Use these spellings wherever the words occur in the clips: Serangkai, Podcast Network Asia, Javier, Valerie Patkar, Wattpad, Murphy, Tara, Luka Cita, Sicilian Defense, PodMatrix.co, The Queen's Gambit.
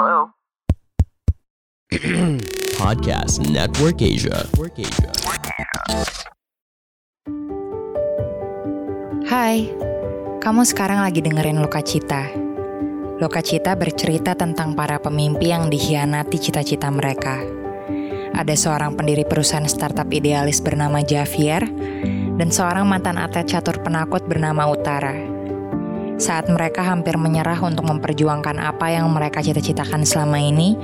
Hello. Podcast Network Asia. Hai, kamu sekarang lagi dengerin Luka Cita. Luka Cita bercerita tentang para pemimpi yang dikhianati cita-cita mereka. Ada seorang pendiri perusahaan startup idealis bernama Javier dan seorang mantan atlet catur penakut bernama Tara. Saat mereka hampir menyerah untuk memperjuangkan apa yang mereka cita-citakan selama ini,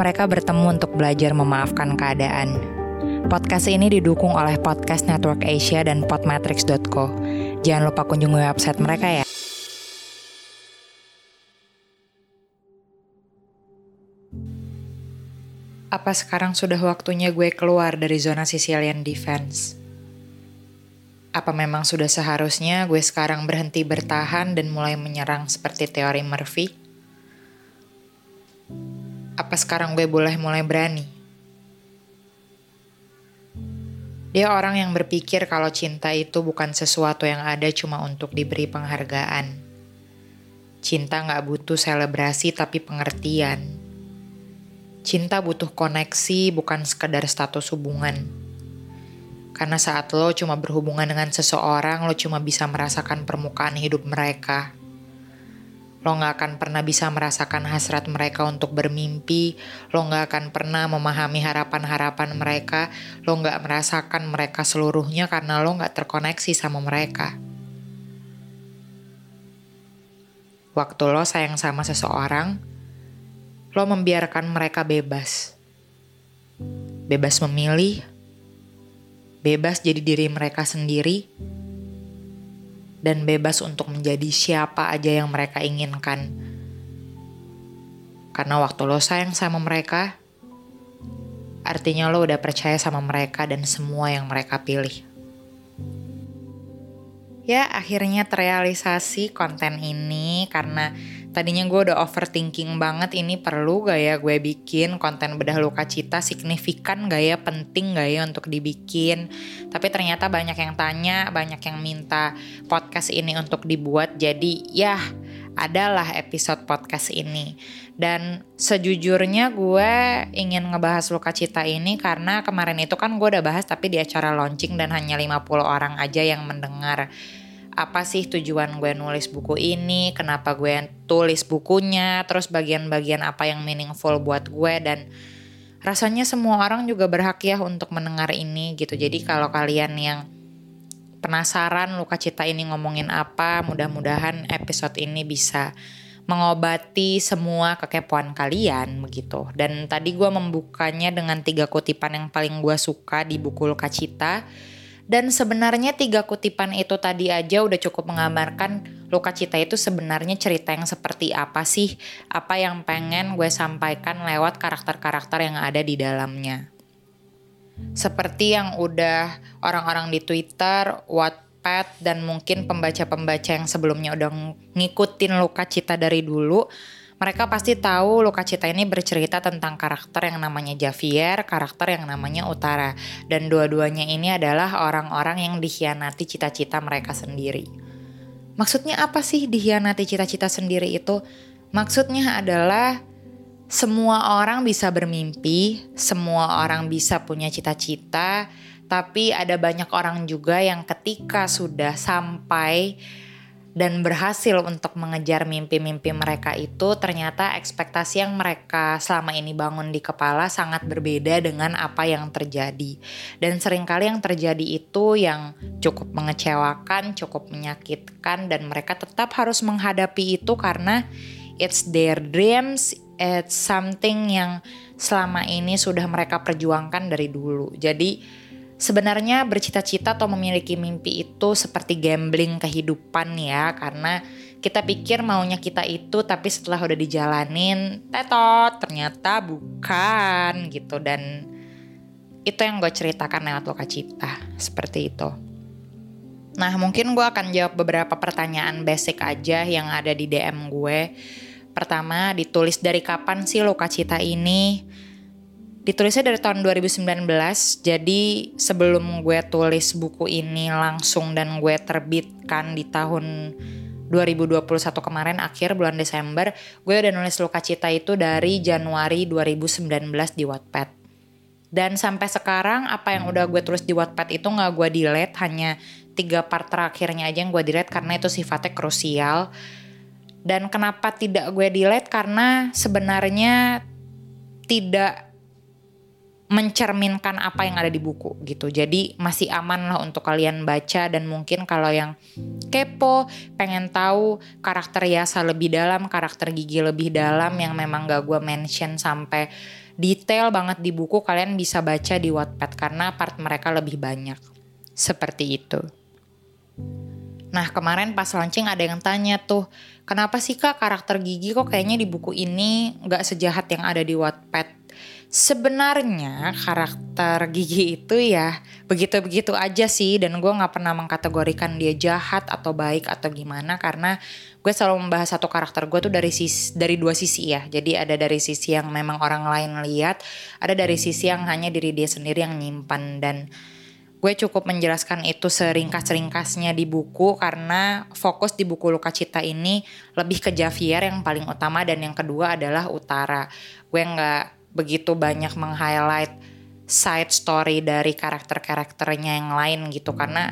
mereka bertemu untuk belajar memaafkan keadaan. Podcast ini didukung oleh Podcast Network Asia dan PodMatrix.co. Jangan lupa kunjungi website mereka ya. Apa sekarang sudah waktunya gue keluar dari zona Sicilian Defense? Apa memang sudah seharusnya gue sekarang berhenti bertahan dan mulai menyerang seperti teori Murphy? Apa sekarang gue boleh mulai berani? Dia orang yang berpikir kalau cinta itu bukan sesuatu yang ada cuma untuk diberi penghargaan. Cinta gak butuh selebrasi tapi pengertian. Cinta butuh koneksi bukan sekedar status hubungan. Karena saat lo cuma berhubungan dengan seseorang, lo cuma bisa merasakan permukaan hidup mereka. Lo gak akan pernah bisa merasakan hasrat mereka untuk bermimpi, lo gak akan pernah memahami harapan-harapan mereka, lo gak merasakan mereka seluruhnya karena lo gak terkoneksi sama mereka. Waktu lo sayang sama seseorang, lo membiarkan mereka bebas. Bebas memilih, bebas jadi diri mereka sendiri, dan bebas untuk menjadi siapa aja yang mereka inginkan. Karena waktu lo sayang sama mereka, artinya lo udah percaya sama mereka dan semua yang mereka pilih. Ya, akhirnya terrealisasi konten ini karena tadinya gue udah overthinking banget, ini perlu gak ya gue bikin konten bedah Luka Cita, signifikan gak ya, penting gak ya untuk dibikin. Tapi ternyata banyak yang tanya, banyak yang minta podcast ini untuk dibuat, jadi ya adalah episode podcast ini. Dan sejujurnya gue ingin ngebahas Luka Cita ini karena kemarin itu kan gue udah bahas tapi di acara launching dan hanya 50 orang aja yang mendengar. Apa sih tujuan gue nulis buku ini, kenapa gue tulis bukunya, terus bagian-bagian apa yang meaningful buat gue, dan rasanya semua orang juga berhak ya untuk mendengar ini gitu. Jadi kalau kalian yang penasaran Luka Cita ini ngomongin apa, mudah-mudahan episode ini bisa mengobati semua kekepoan kalian begitu. Dan tadi gue membukanya dengan 3 kutipan yang paling gue suka di buku Luka Cita. Dan sebenarnya 3 kutipan itu tadi aja udah cukup menggambarkan Luka Cita itu sebenarnya cerita yang seperti apa sih, apa yang pengen gue sampaikan lewat karakter-karakter yang ada di dalamnya. Seperti yang udah orang-orang di Twitter, Wattpad, dan mungkin pembaca-pembaca yang sebelumnya udah ngikutin Luka Cita dari dulu, mereka pasti tahu Luka Cita ini bercerita tentang karakter yang namanya Javier, karakter yang namanya Tara. Dan dua-duanya ini adalah orang-orang yang dikhianati cita-cita mereka sendiri. Maksudnya apa sih dikhianati cita-cita sendiri itu? Maksudnya adalah semua orang bisa bermimpi, semua orang bisa punya cita-cita, tapi ada banyak orang juga yang ketika sudah sampai dan berhasil untuk mengejar mimpi-mimpi mereka itu, ternyata ekspektasi yang mereka selama ini bangun di kepala sangat berbeda dengan apa yang terjadi. Dan seringkali yang terjadi itu yang cukup mengecewakan, cukup menyakitkan, dan mereka tetap harus menghadapi itu karena it's their dreams, it's something yang selama ini sudah mereka perjuangkan dari dulu. Jadi sebenarnya bercita-cita atau memiliki mimpi itu seperti gambling kehidupan ya, karena kita pikir maunya kita itu tapi setelah udah dijalanin, tetot, ternyata bukan gitu. Dan itu yang gue ceritakan lewat Luka Cita, seperti itu. Nah, mungkin gue akan jawab beberapa pertanyaan basic aja yang ada di DM gue. Pertama, ditulis dari kapan sih Luka Cita ini? Ditulisnya dari tahun 2019, jadi sebelum gue tulis buku ini langsung dan gue terbitkan di tahun 2020, 2021 kemarin, akhir bulan Desember, gue udah nulis Luka Cita itu dari Januari 2019 di Wattpad. Dan sampai sekarang apa yang udah gue tulis di Wattpad itu gak gue delete, hanya 3 part terakhirnya aja yang gue delete karena itu sifatnya krusial. Dan kenapa tidak gue delete? Karena sebenarnya tidak mencerminkan apa yang ada di buku gitu. Jadi masih aman lah untuk kalian baca, dan mungkin kalau yang kepo pengen tahu karakter Yasa lebih dalam, karakter Gigi lebih dalam yang memang gak gue mention sampai detail banget di buku, kalian bisa baca di Wattpad karena part mereka lebih banyak. Seperti itu. Nah kemarin pas launching ada yang tanya tuh, kenapa sih Kak karakter Gigi kok kayaknya di buku ini gak sejahat yang ada di Wattpad? Sebenarnya karakter Gigi itu ya begitu-begitu aja sih, dan gue gak pernah mengkategorikan dia jahat atau baik atau gimana, karena gue selalu membahas satu karakter gue tuh dari dua sisi ya. Jadi ada dari sisi yang memang orang lain lihat, ada dari sisi yang hanya diri dia sendiri yang nyimpan, dan gue cukup menjelaskan itu seringkas-ringkasnya di buku karena fokus di buku Luka Cita ini lebih ke Javier yang paling utama, dan yang kedua adalah Utara. Gue gak begitu banyak meng-highlight side story dari karakter-karakternya yang lain gitu, karena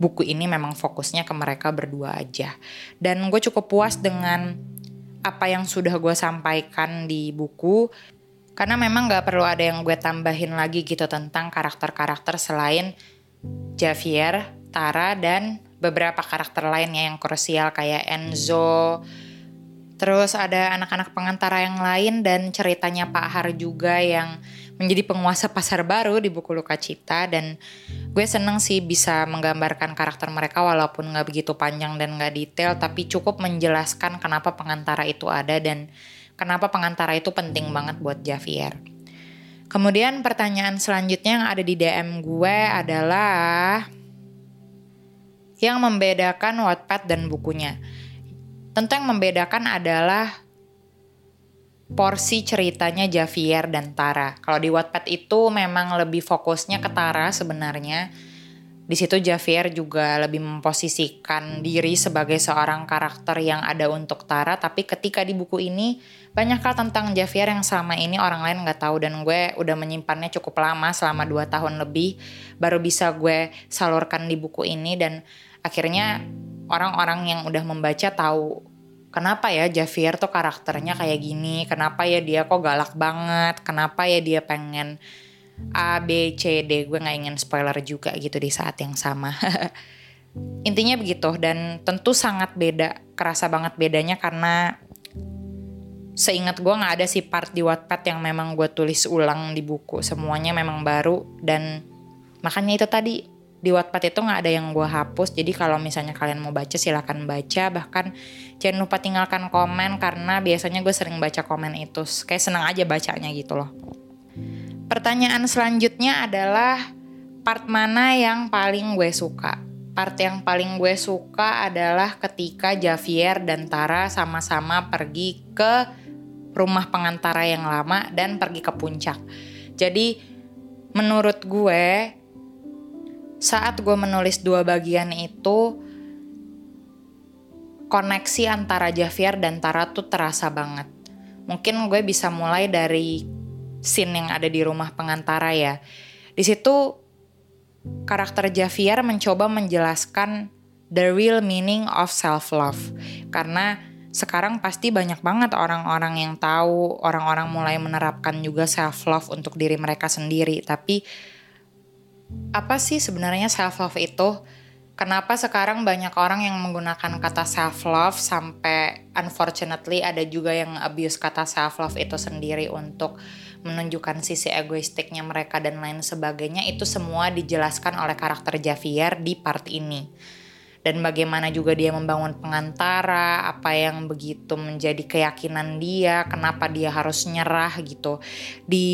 buku ini memang fokusnya ke mereka berdua aja. Dan gue cukup puas dengan apa yang sudah gue sampaikan di buku, karena memang gak perlu ada yang gue tambahin lagi gitu tentang karakter-karakter selain Javier, Tara, dan beberapa karakter lainnya yang krusial kayak Enzo. Terus ada anak-anak pengantara yang lain, dan ceritanya Pak Har juga yang menjadi penguasa pasar baru di buku Luka Cita. Dan gue seneng sih bisa menggambarkan karakter mereka walaupun gak begitu panjang dan gak detail, tapi cukup menjelaskan kenapa pengantara itu ada dan kenapa pengantara itu penting banget buat Javier. Kemudian pertanyaan selanjutnya yang ada di DM gue adalah yang membedakan Wattpad dan bukunya. Tentu yang membedakan adalah porsi ceritanya Javier dan Tara. Kalau di Wattpad itu memang lebih fokusnya ke Tara sebenarnya. Di situ Javier juga lebih memposisikan diri sebagai seorang karakter yang ada untuk Tara. Tapi ketika di buku ini banyak hal tentang Javier yang selama ini orang lain gak tahu. Dan gue udah menyimpannya cukup lama, selama 2 tahun lebih. Baru bisa gue salurkan di buku ini, dan akhirnya orang-orang yang udah membaca tahu kenapa ya Javier tuh karakternya kayak gini, kenapa ya dia kok galak banget, kenapa ya dia pengen A, B, C, D. Gue gak ingin spoiler juga gitu di saat yang sama. Intinya begitu, dan tentu sangat beda, kerasa banget bedanya karena seingat gue gak ada sih part di Wattpad yang memang gue tulis ulang di buku. Semuanya memang baru, dan makanya itu tadi, di Wattpad itu gak ada yang gue hapus. Jadi kalau misalnya kalian mau baca silakan baca. Bahkan jangan lupa tinggalkan komen, karena biasanya gue sering baca komen itu. Kayak seneng aja bacanya gitu loh. Pertanyaan selanjutnya adalah part mana yang paling gue suka? Part yang paling gue suka adalah ketika Javier dan Tara sama-sama pergi ke rumah pengantara yang lama dan pergi ke puncak. Jadi menurut gue, saat gue menulis 2 bagian itu, koneksi antara Javier dan Tara tuh terasa banget. Mungkin gue bisa mulai dari scene yang ada di rumah pengantara ya. Di situ karakter Javier mencoba menjelaskan the real meaning of self-love. Karena sekarang pasti banyak banget orang-orang yang tahu, orang-orang mulai menerapkan juga self-love untuk diri mereka sendiri. Tapi apa sih sebenarnya self-love itu? Kenapa sekarang banyak orang yang menggunakan kata self-love, sampai unfortunately ada juga yang abuse kata self-love itu sendiri untuk menunjukkan sisi egoistiknya mereka dan lain sebagainya. Itu semua dijelaskan oleh karakter Javier di part ini. Dan bagaimana juga dia membangun pengantara, apa yang begitu menjadi keyakinan dia, kenapa dia harus nyerah gitu. Di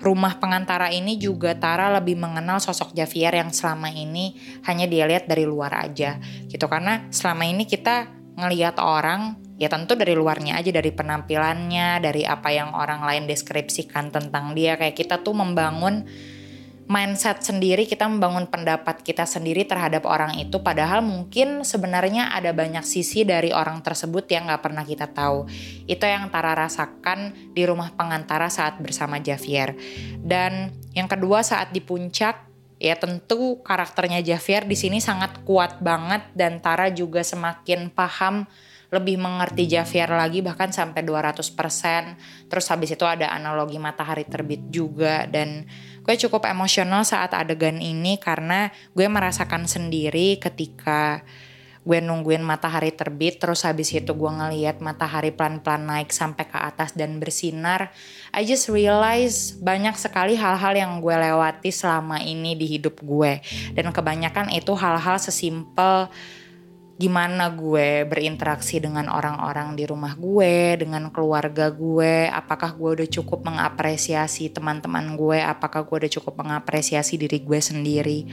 rumah pengantara ini juga Tara lebih mengenal sosok Javier yang selama ini hanya dia lihat dari luar aja gitu. Karena selama ini kita ngelihat orang ya tentu dari luarnya aja, dari penampilannya, dari apa yang orang lain deskripsikan tentang dia. Kayak kita tuh membangun mindset sendiri, kita membangun pendapat kita sendiri terhadap orang itu, padahal mungkin sebenarnya ada banyak sisi dari orang tersebut yang gak pernah kita tahu. Itu yang Tara rasakan di rumah pengantara saat bersama Javier. Dan yang kedua saat di puncak, ya tentu karakternya Javier di sini sangat kuat banget dan Tara juga semakin paham, lebih mengerti Javier lagi bahkan sampai 200%. Terus habis itu ada analogi matahari terbit juga dan gue cukup emosional saat adegan ini karena gue merasakan sendiri ketika gue nungguin matahari terbit terus habis itu gue ngelihat matahari pelan-pelan naik sampai ke atas dan bersinar. I just realize banyak sekali hal-hal yang gue lewati selama ini di hidup gue. Dan kebanyakan itu hal-hal sesimpel gimana gue berinteraksi dengan orang-orang di rumah gue, dengan keluarga gue. Apakah gue udah cukup mengapresiasi teman-teman gue, apakah gue udah cukup mengapresiasi diri gue sendiri.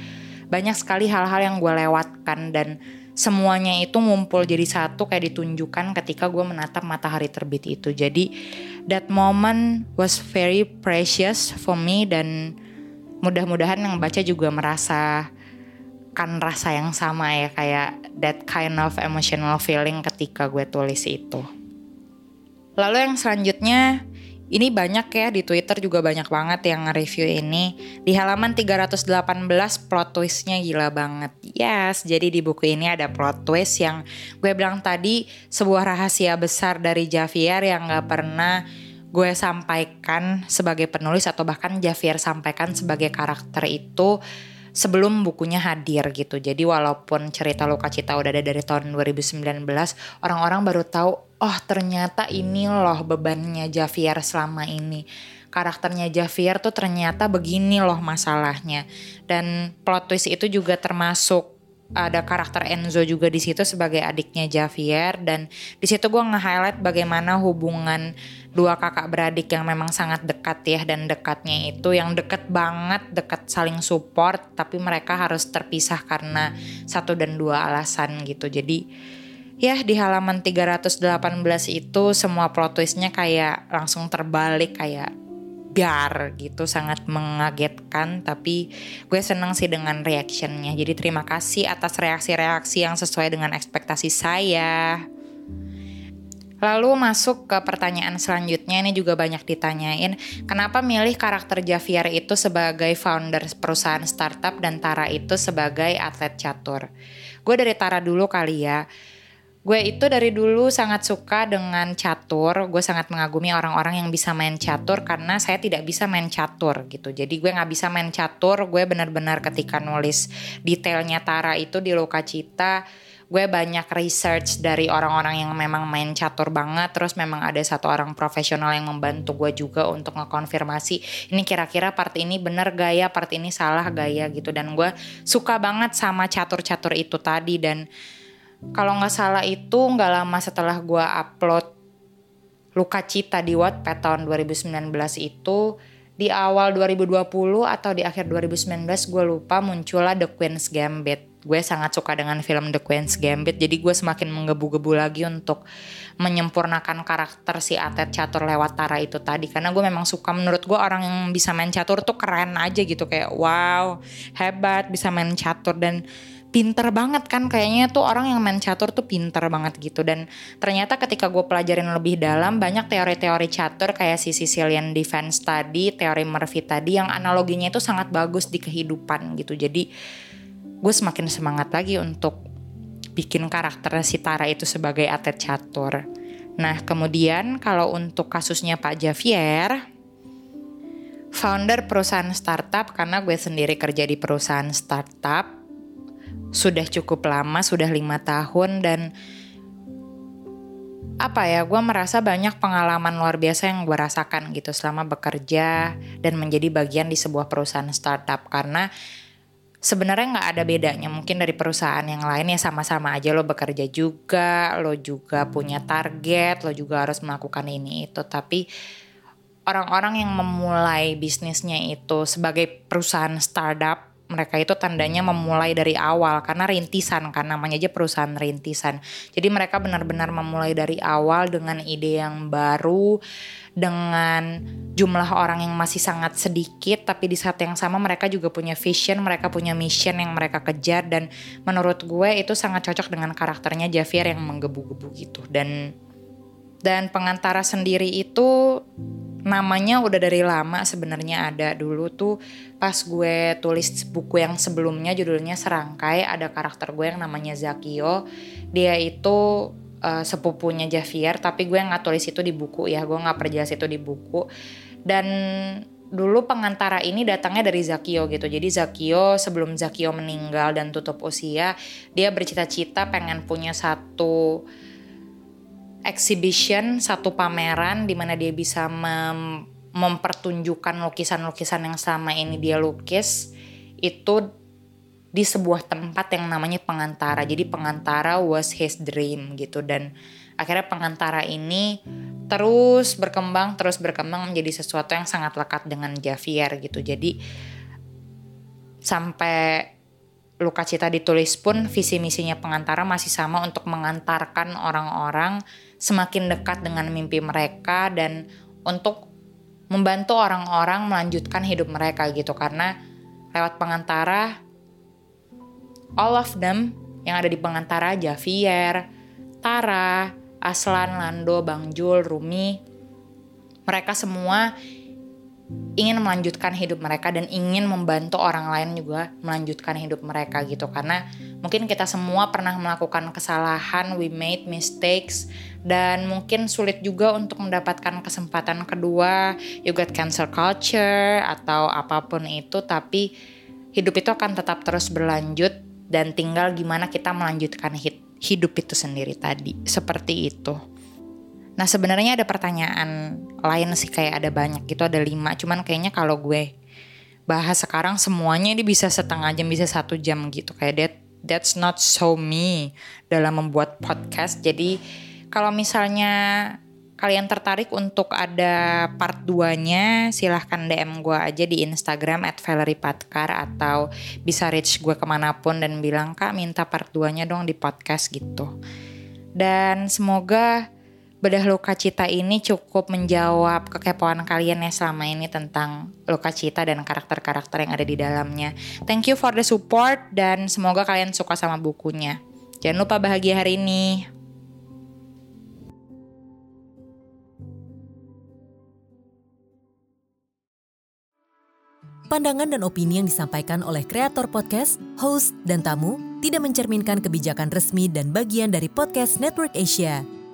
Banyak sekali hal-hal yang gue lewatkan dan semuanya itu ngumpul jadi satu kayak ditunjukkan ketika gue menatap matahari terbit itu. Jadi that moment was very precious for me dan mudah-mudahan yang baca juga merasakan rasa yang sama ya, kayak that kind of emotional feeling ketika gue tulis itu. Lalu yang selanjutnya, ini banyak ya di Twitter juga banyak banget yang nge-review ini. Di halaman 318 plot twistnya gila banget. Yes, jadi di buku ini ada plot twist yang gue bilang tadi, sebuah rahasia besar dari Javier yang gak pernah gue sampaikan sebagai penulis atau bahkan Javier sampaikan sebagai karakter itu sebelum bukunya hadir gitu. Jadi walaupun cerita Luka Cita udah ada dari tahun 2019, orang-orang baru tahu, oh ternyata ini loh bebannya Javier selama ini. Karakternya Javier tuh ternyata begini loh masalahnya. Dan plot twist itu juga termasuk ada karakter Enzo juga di situ sebagai adiknya Javier. Dan di situ gue nge-highlight bagaimana hubungan dua kakak beradik yang memang sangat dekat ya. Dan dekatnya itu yang dekat banget, dekat saling support. Tapi mereka harus terpisah karena satu dan dua alasan gitu. Jadi ya di halaman 318 itu semua plot twistnya kayak langsung terbalik kayak gar gitu, sangat mengagetkan tapi gue seneng sih dengan reactionnya. Jadi terima kasih atas reaksi-reaksi yang sesuai dengan ekspektasi saya. Lalu masuk ke pertanyaan selanjutnya, ini juga banyak ditanyain, kenapa milih karakter Javier itu sebagai founder perusahaan startup dan Tara itu sebagai atlet catur? Gue dari Tara dulu kali ya. Gue itu dari dulu sangat suka dengan catur, gue sangat mengagumi orang-orang yang bisa main catur karena saya tidak bisa main catur gitu. Jadi gue gak bisa main catur, gue benar-benar ketika nulis detailnya Tara itu di Luka Cita, gue banyak research dari orang-orang yang memang main catur banget. Terus memang ada satu orang profesional yang membantu gue juga untuk ngekonfirmasi ini kira-kira part ini bener gaya, part ini salah gaya gitu. Dan gue suka banget sama catur-catur itu tadi dan kalau gak salah itu gak lama setelah gue upload Luka Cita di Wattpad tahun 2019 itu, di awal 2020 atau di akhir 2019 gue lupa, muncullah The Queen's Gambit. Gue sangat suka dengan film The Queen's Gambit, jadi gue semakin menggebu-gebu lagi untuk menyempurnakan karakter si atlet catur lewat Tara itu tadi. Karena gue memang suka, menurut gue orang yang bisa main catur tuh keren aja gitu, kayak wow hebat bisa main catur dan pinter banget kan, kayaknya tuh orang yang main catur tuh pinter banget gitu. Dan ternyata ketika gue pelajarin lebih dalam, banyak teori-teori catur kayak si Sicilian Defense tadi, teori Murphy tadi yang analoginya itu sangat bagus di kehidupan gitu. Jadi gue semakin semangat lagi untuk bikin karakter si Tara itu sebagai atlet catur. Nah kemudian kalau untuk kasusnya Pak Javier, founder perusahaan startup, karena gue sendiri kerja di perusahaan startup sudah cukup lama, sudah 5 tahun dan gue merasa banyak pengalaman luar biasa yang gue rasakan gitu selama bekerja dan menjadi bagian di sebuah perusahaan startup. Karena sebenarnya gak ada bedanya mungkin dari perusahaan yang lain ya, sama-sama aja lo bekerja juga, lo juga punya target, lo juga harus melakukan ini itu. Tapi orang-orang yang memulai bisnisnya itu sebagai perusahaan startup, mereka itu tandanya memulai dari awal karena rintisan kan, namanya aja perusahaan rintisan. Jadi mereka benar-benar memulai dari awal dengan ide yang baru, dengan jumlah orang yang masih sangat sedikit, tapi di saat yang sama mereka juga punya vision, mereka punya mission yang mereka kejar, dan menurut gue itu sangat cocok dengan karakternya Javier yang menggebu-gebu gitu. Dan Pengantara sendiri itu namanya udah dari lama sebenarnya, ada dulu tuh pas gue tulis buku yang sebelumnya judulnya Serangkai, ada karakter gue yang namanya Zakio, dia itu sepupunya Javier, tapi gue gak tulis itu di buku ya, gue gak perjelas itu di buku. Dan dulu Pengantara ini datangnya dari Zakio gitu, jadi Zakio sebelum Zakio meninggal dan tutup usia, dia bercita-cita pengen punya satu exhibition, satu pameran di mana dia bisa mempertunjukkan lukisan-lukisan yang selama ini dia lukis itu di sebuah tempat yang namanya Pengantara. Jadi Pengantara was his dream gitu, dan akhirnya Pengantara ini terus berkembang menjadi sesuatu yang sangat lekat dengan Javier gitu. Jadi sampai Luka Cita ditulis pun visi misinya Pengantara masih sama, untuk mengantarkan orang-orang semakin dekat dengan mimpi mereka dan untuk membantu orang-orang melanjutkan hidup mereka gitu, karena lewat Pengantara all of them yang ada di Pengantara, Javier, Tara, Aslan, Lando, Bang Jul, Rumi, mereka semua ingin melanjutkan hidup mereka dan ingin membantu orang lain juga melanjutkan hidup mereka gitu, karena mungkin kita semua pernah melakukan kesalahan, we made mistakes, dan mungkin sulit juga untuk mendapatkan kesempatan kedua, you got cancel culture atau apapun itu, tapi hidup itu akan tetap terus berlanjut dan tinggal gimana kita melanjutkan hidup itu sendiri tadi, seperti itu. Nah sebenarnya ada pertanyaan lain sih, kayak ada banyak gitu, ada 5. Cuman kayaknya kalau gue bahas sekarang semuanya ini bisa setengah jam, bisa 1 jam gitu. Kayak that's not so me dalam membuat podcast. Jadi kalau misalnya kalian tertarik untuk ada part 2-nya, silahkan DM gue aja di Instagram @ValeriePatkar, atau bisa reach gue kemanapun dan bilang, Kak minta part 2-nya dong di podcast gitu. Dan semoga bedah Luka Cita ini cukup menjawab kekepoan kalian ya selama ini tentang Luka Cita dan karakter-karakter yang ada di dalamnya. Thank you for the support dan semoga kalian suka sama bukunya. Jangan lupa bahagia hari ini. Pandangan dan opini yang disampaikan oleh kreator podcast, host, dan tamu tidak mencerminkan kebijakan resmi dan bagian dari Podcast Network Asia.